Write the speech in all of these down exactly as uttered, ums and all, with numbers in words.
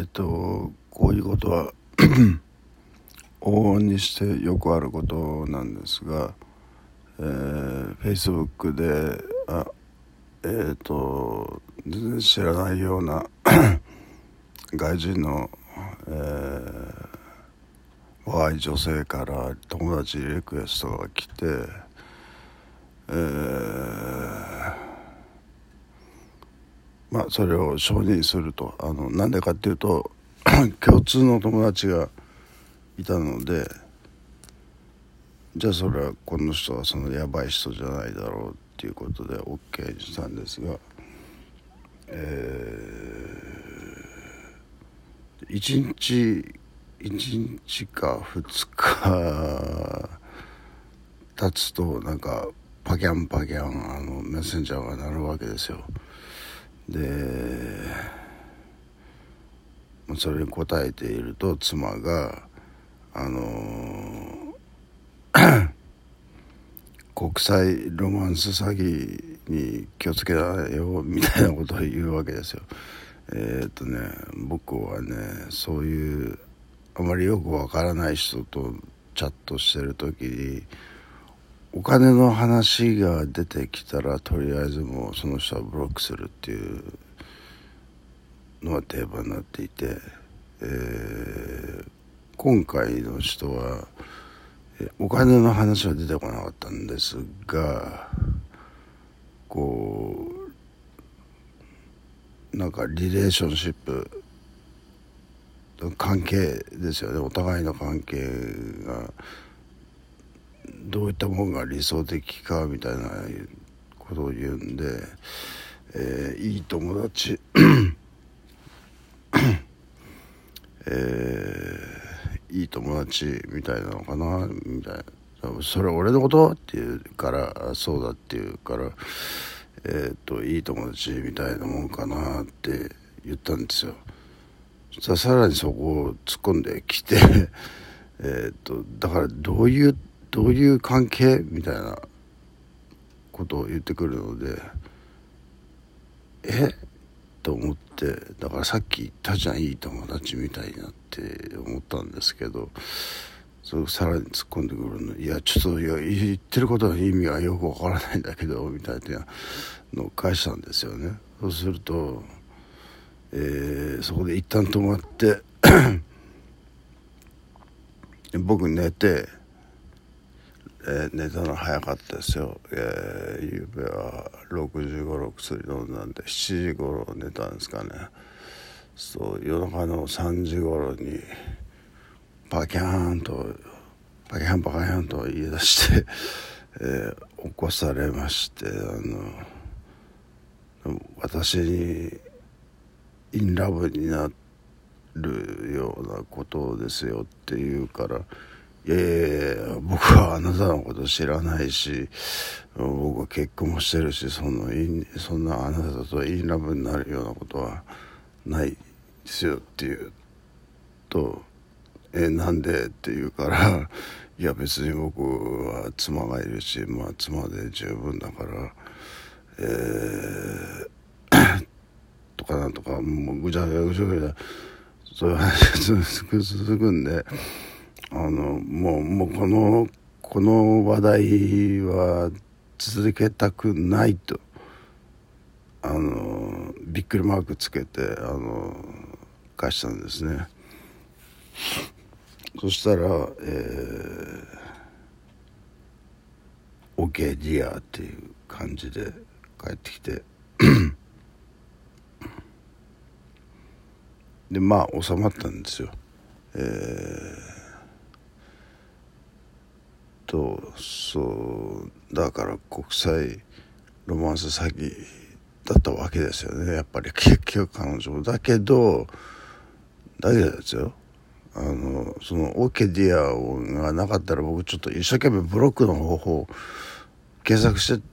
えっとこういうことは往々にしてよくあることなんですが、えー、Facebook であえっ、ー、と全然知らないような外人の、えー、若い女性から友達リクエストが来て、えー、まあそれを承認すると、あのなんでかっていうと共通の友達がいたので、じゃあそれはこの人はそのやばい人じゃないだろうっていうことで OK にしたんですが、えー、いちにちかふつか経つとなんかパキャンパキャンあのメッセンジャーが鳴るわけですよ。でそれに応えていると妻があの国際ロマンス詐欺に気をつけなよみたいなことを言うわけですよ。えー、っとね僕はねそういうあまりよくわからない人とチャットしてる時にお金の話が出てきたらとりあえずもうその人はブロックするっていうのは定番になっていて、えー、今回の人はお金の話は出てこなかったんですが、こうなんかリレーションシップ関係ですよね。お互いの関係がどういったものが理想的かみたいなことを言うんで、えー、いい友達、えー、いい友達みたいなのかなみたいな、それ俺のことっていうからそうだっていうから、えー、っといい友達みたいなもんかなって言ったんですよ。さらにそこを突っ込んできてえっとだからどういうどういう関係みたいなことを言ってくるので、えっと思って、だからさっき言ったじゃんいい友達みたいなって思ったんですけど、そさらに突っ込んでくるの、いやちょっといや言ってることの意味がよくわからないんだけどみたいなのを返したんですよね。そうするとえー、そこで一旦止まって僕寝て、えー、寝たの早かったですよ。えー、ゆうべはろくじごろ薬飲んだんでしちじごろ寝たんですかね。そう夜中のさんじごろにパキャーンとパキャンパキャンと言い出して、えー、起こされまして、あの私にインラブになるようなことですよって言うから、いやいやいや僕はあなたのこと知らないし僕は結婚もしてるしそのインそんなあなたとインラブになるようなことはないですよっていうと、えなんでって言うから、いや別に僕は妻がいるし、まあ妻で十分だからえーとかなんとかもうぐちゃぐちゃぐちゃぐちゃそういう話が続くんで、あのもうもうこのこの話題は続けたくないと、あのびっくりマークつけてあの返したんですね。そしたら、えー、OK ディアっていう感じで帰ってきてでまあ収まったんですよ。えー、とそうだから国際ロマンス詐欺だったわけですよね。やっぱり結局彼女だけどだけですよ。あのそのオーケディアがなかったら僕ちょっと一生懸命ブロックの方法を検索して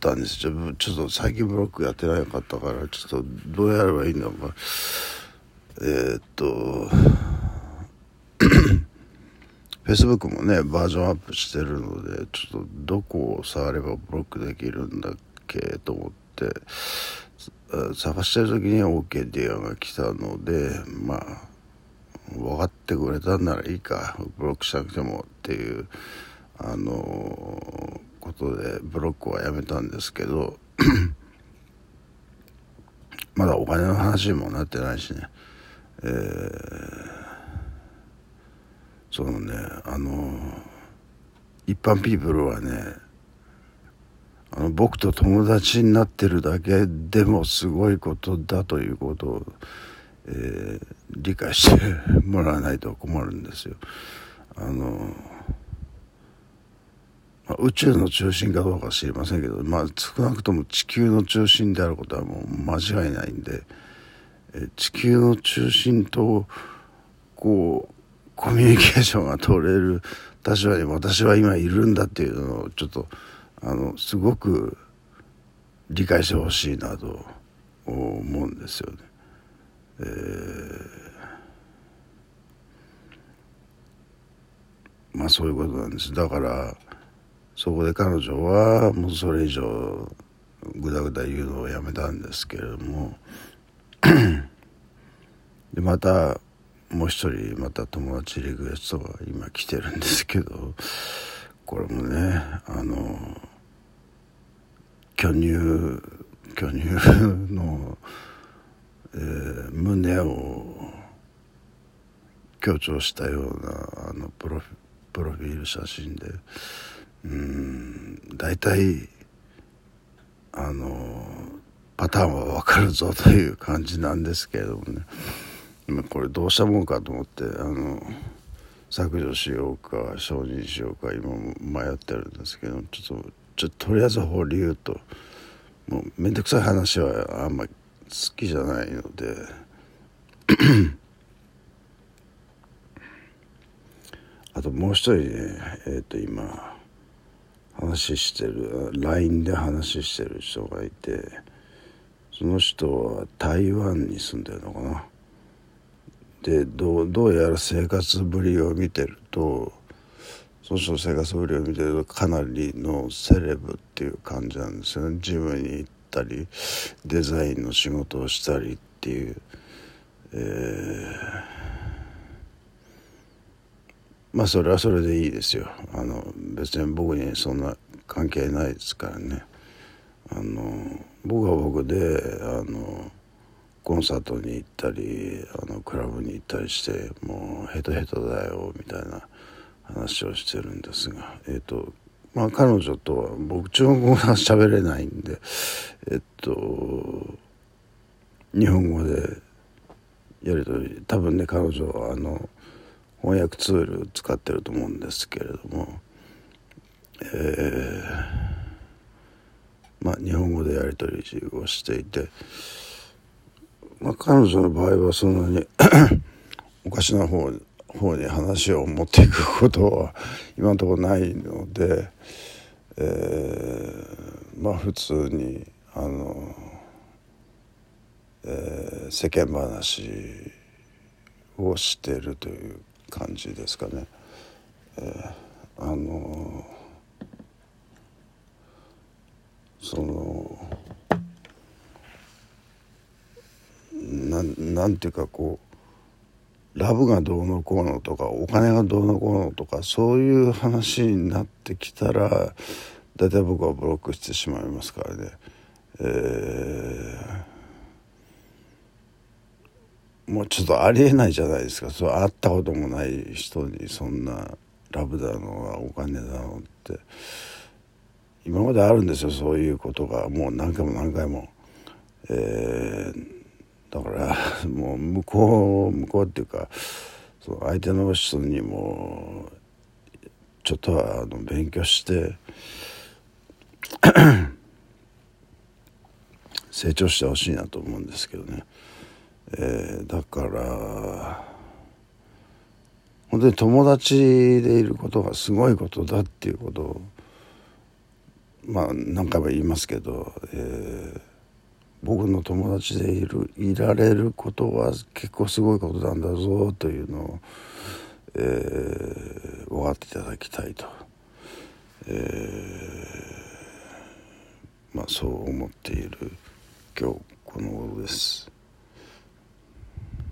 たんです。ちょ、ちょっと最近ブロックやってなかったからちょっとどうやればいいのか。えー、っとFacebook もねバージョンアップしてるのでちょっとどこを触ればブロックできるんだっけと思って、え探してる時に OK 電話が来たので、まあ分かってくれたんならいいか、ブロックしなくてもっていうあのことでブロックはやめたんですけどまだお金の話にもなってないしね、えー、そのねあの一般ピープルはねあの僕と友達になってるだけでもすごいことだということを、えー、理解してもらわないと困るんですよ。あの、まあ、宇宙の中心かどうか知りませんけど、まあ、少なくとも地球の中心であることはもう間違いないんで、えー、地球の中心とこうコミュニケーションが取れる立場に私は今いるんだっていうのをちょっとあのすごく理解してほしいなと思うんですよね、えー、まあそういうことなんです。だからそこで彼女はもうそれ以上ぐだぐだ言うのをやめたんですけれどもでまたもう一人また友達リクエストが今来てるんですけど、これもねあの巨乳巨乳の、えー、胸を強調したようなあのプロフィ、プロフィール写真で、うーん大体あのパターンは分かるぞという感じなんですけれどもね、今これどうしたもんかと思ってあの削除しようか承認しようか今迷ってるんですけど、ちょっとちょっととりあえず保留と、もうめんどくさい話はあんま好きじゃないのであともう一人ねえっと今話してる ライン で話してる人がいて、その人は台湾に住んでるのかな。でどう、どうやら生活ぶりを見てると、その人の生活ぶりを見てるとかなりのセレブっていう感じなんですよね。ジムに行ったりデザインの仕事をしたりっていう、えー、まあそれはそれでいいですよ。あの別に僕にそんな関係ないですからね。あの僕は僕であのコンサートに行ったりあのクラブに行ったりしてもうヘトヘトだよみたいな話をしてるんですが、えっとまあ彼女とは僕中国語は喋れないんでえっと日本語でやり取り、多分ね彼女はあの翻訳ツール使ってると思うんですけれども、えー、まあ日本語でやり取りをしていて。まあ、彼女の場合はそんなにおかしな方、方に話を持っていくことは今のところないので、えー、まあ普通にあの、えー、世間話をしているという感じですかね、えー、あのそのな, なんていうかこうラブがどうのこうのとかお金がどうのこうのとかそういう話になってきたらだいたい僕はブロックしてしまいますからね、えー、もうちょっとありえないじゃないですか。そう会ったこともない人にそんなラブだのお金だのって今まであるんですよ、そういうことがもう何回も何回も、えーだからもう向こう向こうっていうかその相手の人にもちょっとはあの勉強して成長してほしいなと思うんですけどね、えー、だから本当に友達でいることがすごいことだっていうことをまあ何回も言いますけど、えー僕の友達でいる、いられることは結構すごいことなんだぞというのを、えー、分かっていただきたいと、えー、まあそう思っている今日ここの頃です。